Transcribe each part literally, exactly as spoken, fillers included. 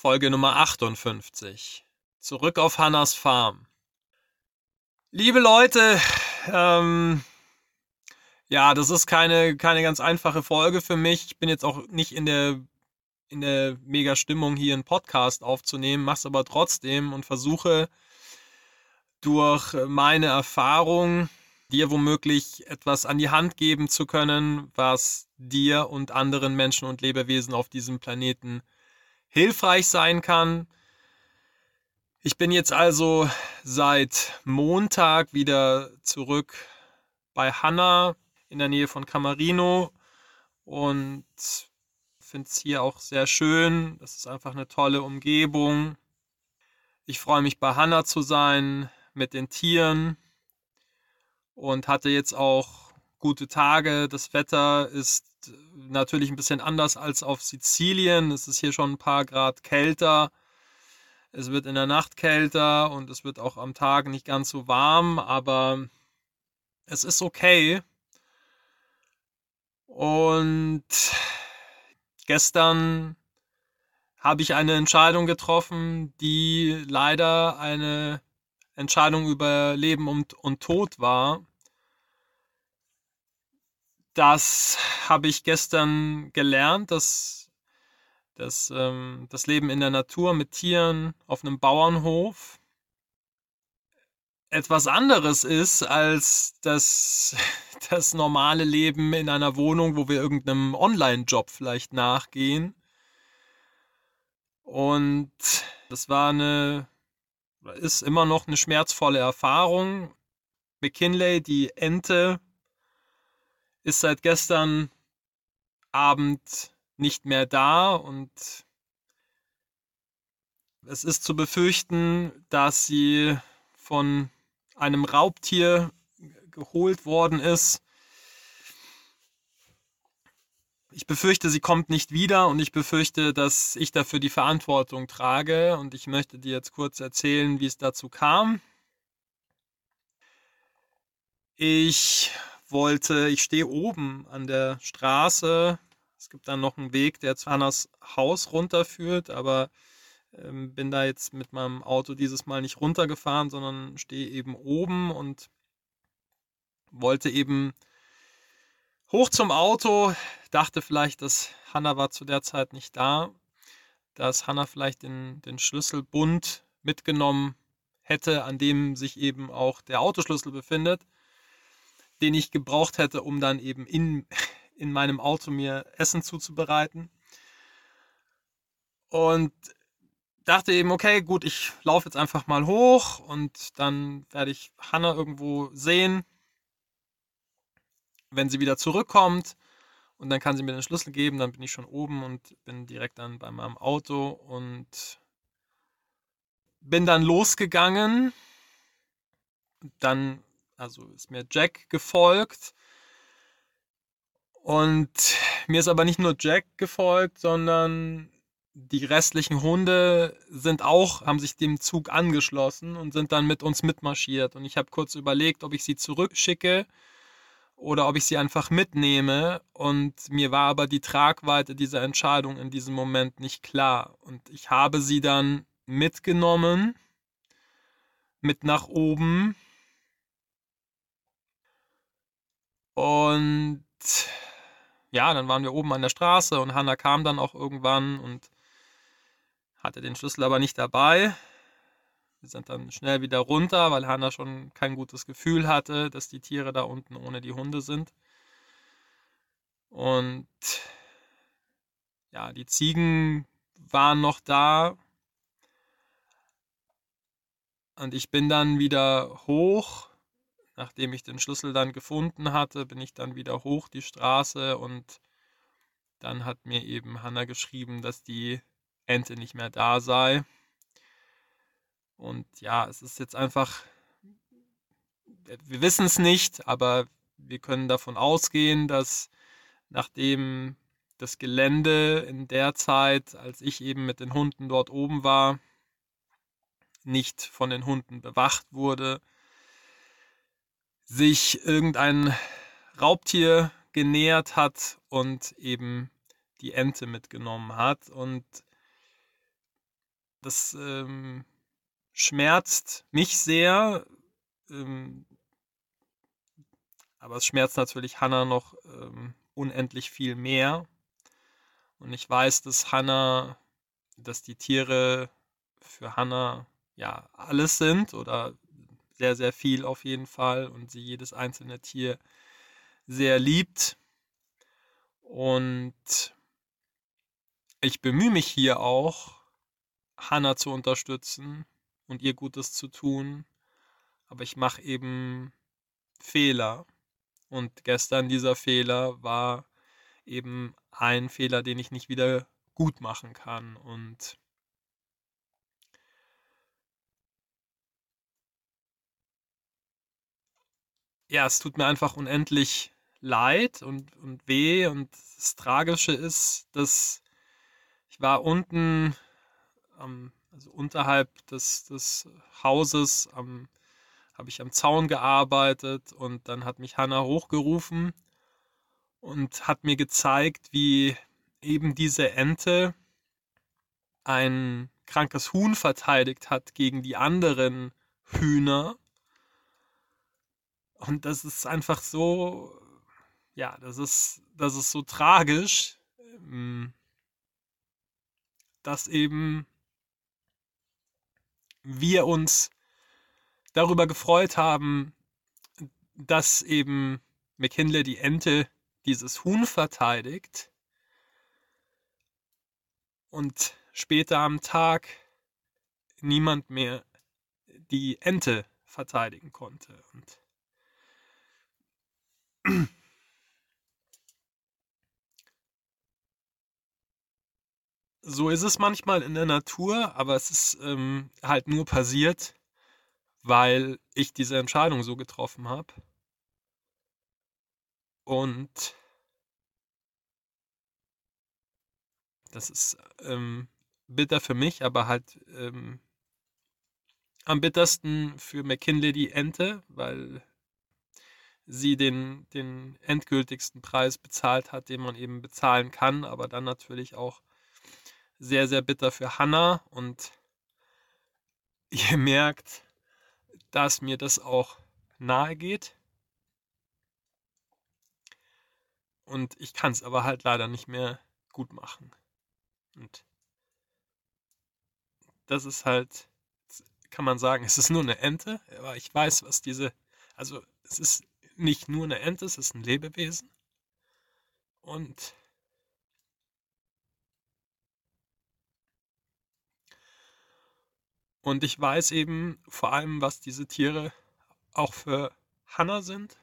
Folge Nummer achtundfünfzig. Zurück auf Hannas Farm. Liebe Leute, ähm, ja, das ist keine, keine ganz einfache Folge für mich. Ich bin jetzt auch nicht in der, in der Mega-Stimmung, hier einen Podcast aufzunehmen, mach's aber trotzdem und versuche durch meine Erfahrung dir womöglich etwas an die Hand geben zu können, was dir und anderen Menschen und Lebewesen auf diesem Planeten hilfreich sein kann. Ich bin jetzt also seit Montag wieder zurück bei Hanna in der Nähe von Camerino und finde es hier auch sehr schön. Das ist einfach eine tolle Umgebung. Ich freue mich, bei Hanna zu sein, mit den Tieren. Und hatte jetzt auch gute Tage. Das Wetter ist natürlich ein bisschen anders als auf Sizilien. Es ist hier schon ein paar Grad kälter. Es wird in der Nacht kälter und es wird auch am Tag nicht ganz so warm. Aber es ist okay. Und gestern habe ich eine Entscheidung getroffen, die leider eine Entscheidung über Leben und, und Tod war. Das habe ich gestern gelernt, dass, dass ähm, das Leben in der Natur mit Tieren auf einem Bauernhof etwas anderes ist als das, das normale Leben in einer Wohnung, wo wir irgendeinem Online-Job vielleicht nachgehen. Und das war eine, ist immer noch eine schmerzvolle Erfahrung. McKinley, die Ente, ist seit gestern Abend nicht mehr da und es ist zu befürchten, dass sie von einem Raubtier geholt worden ist. Ich befürchte, sie kommt nicht wieder und ich befürchte, dass ich dafür die Verantwortung trage und ich möchte dir jetzt kurz erzählen, wie es dazu kam. Ich wollte, ich stehe oben an der Straße. Es gibt dann noch einen Weg, der zu Hannas Haus runterführt, aber ähm, bin da jetzt mit meinem Auto dieses Mal nicht runtergefahren, sondern stehe eben oben und wollte eben hoch zum Auto. Dachte vielleicht, dass Hanna war zu der Zeit nicht da, dass Hanna vielleicht den, den Schlüsselbund mitgenommen hätte, an dem sich eben auch der Autoschlüssel befindet, den ich gebraucht hätte, um dann eben in, in meinem Auto mir Essen zuzubereiten. Und dachte eben, okay, gut, ich laufe jetzt einfach mal hoch und dann werde ich Hanna irgendwo sehen, wenn sie wieder zurückkommt. Und dann kann sie mir den Schlüssel geben, dann bin ich schon oben und bin direkt dann bei meinem Auto und bin dann losgegangen. Dann, also ist mir Jack gefolgt. Und mir ist aber nicht nur Jack gefolgt, sondern die restlichen Hunde sind auch, haben sich dem Zug angeschlossen und sind dann mit uns mitmarschiert. Und ich habe kurz überlegt, ob ich sie zurückschicke oder ob ich sie einfach mitnehme, und mir war aber die Tragweite dieser Entscheidung in diesem Moment nicht klar. Und ich habe sie dann mitgenommen, mit nach oben, und ja, dann waren wir oben an der Straße und Hanna kam dann auch irgendwann und hatte den Schlüssel aber nicht dabei. Wir sind dann schnell wieder runter, weil Hanna schon kein gutes Gefühl hatte, dass die Tiere da unten ohne die Hunde sind. Und ja, die Ziegen waren noch da. Und ich bin dann wieder hoch. Nachdem ich den Schlüssel dann gefunden hatte, bin ich dann wieder hoch die Straße. Und dann hat mir eben Hanna geschrieben, dass die Ente nicht mehr da sei. Und ja, es ist jetzt einfach, wir wissen es nicht, aber wir können davon ausgehen, dass nachdem das Gelände in der Zeit, als ich eben mit den Hunden dort oben war, nicht von den Hunden bewacht wurde, sich irgendein Raubtier genähert hat und eben die Ente mitgenommen hat. Und Das ähm, schmerzt mich sehr, ähm, aber es schmerzt natürlich Hanna noch ähm, unendlich viel mehr. Und ich weiß, dass Hanna, dass die Tiere für Hanna ja alles sind oder sehr, sehr viel auf jeden Fall und sie jedes einzelne Tier sehr liebt. Und ich bemühe mich hier auch, Hanna zu unterstützen und ihr Gutes zu tun, aber ich mache eben Fehler. Und gestern dieser Fehler war eben ein Fehler, den ich nicht wieder gut machen kann. Und ja, es tut mir einfach unendlich leid und, und weh. Und das Tragische ist, dass ich war unten, am, also unterhalb des, des Hauses, am habe ich am Zaun gearbeitet und dann hat mich Hanna hochgerufen und hat mir gezeigt, wie eben diese Ente ein krankes Huhn verteidigt hat gegen die anderen Hühner. Und das ist einfach so, ja, das ist, das ist so tragisch, dass eben wir uns darüber gefreut haben, dass eben McKinley, die Ente, dieses Huhn verteidigt. Und später am Tag niemand mehr die Ente verteidigen konnte. Und so ist es manchmal in der Natur, aber es ist ähm, halt nur passiert, weil ich diese Entscheidung so getroffen habe. Und das ist ähm, bitter für mich, aber halt ähm, am bittersten für McKinley, die Ente, weil sie den, den endgültigsten Preis bezahlt hat, den man eben bezahlen kann, aber dann natürlich auch sehr, sehr bitter für Hanna. Und ihr merkt, dass mir das auch nahe geht. Und ich kann es aber halt leider nicht mehr gut machen. Und das ist halt, kann man sagen, es ist nur eine Ente, aber ich weiß, was diese, also es ist nicht nur eine Ente, es ist ein Lebewesen. Und Und ich weiß eben vor allem, was diese Tiere auch für Hanna sind.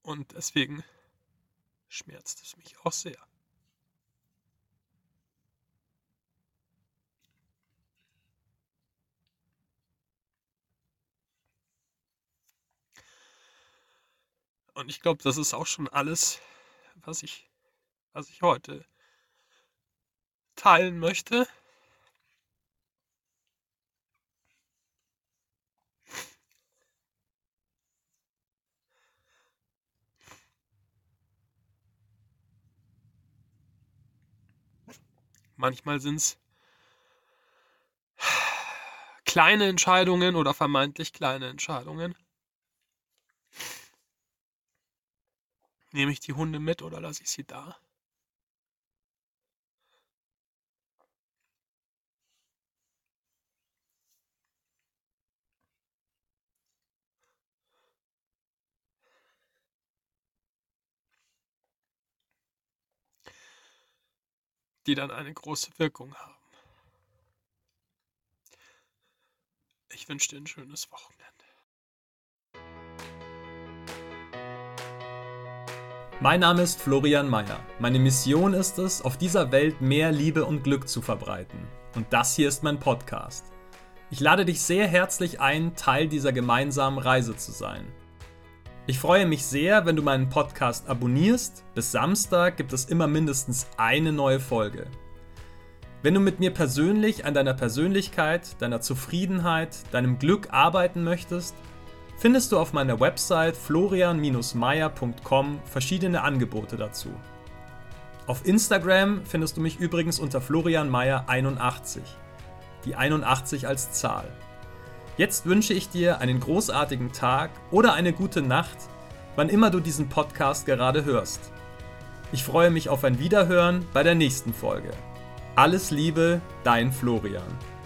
Und deswegen schmerzt es mich auch sehr. Und ich glaube, das ist auch schon alles, was ich, was ich heute teilen möchte. Manchmal sind es kleine Entscheidungen oder vermeintlich kleine Entscheidungen. Nehme ich die Hunde mit oder lasse ich sie da? Die dann eine große Wirkung haben. Ich wünsche dir ein schönes Wochenende. Mein Name ist Florian Meier. Meine Mission ist es, auf dieser Welt mehr Liebe und Glück zu verbreiten. Und das hier ist mein Podcast. Ich lade dich sehr herzlich ein, Teil dieser gemeinsamen Reise zu sein. Ich freue mich sehr, wenn du meinen Podcast abonnierst. Bis Samstag gibt es immer mindestens eine neue Folge. Wenn du mit mir persönlich an deiner Persönlichkeit, deiner Zufriedenheit, deinem Glück arbeiten möchtest, findest du auf meiner Website florian Bindestrich maier Punkt com verschiedene Angebote dazu. Auf Instagram findest du mich übrigens unter florian-maier einundachtzig, die einundachtzig als Zahl. Jetzt wünsche ich dir einen großartigen Tag oder eine gute Nacht, wann immer du diesen Podcast gerade hörst. Ich freue mich auf ein Wiederhören bei der nächsten Folge. Alles Liebe, dein Florian.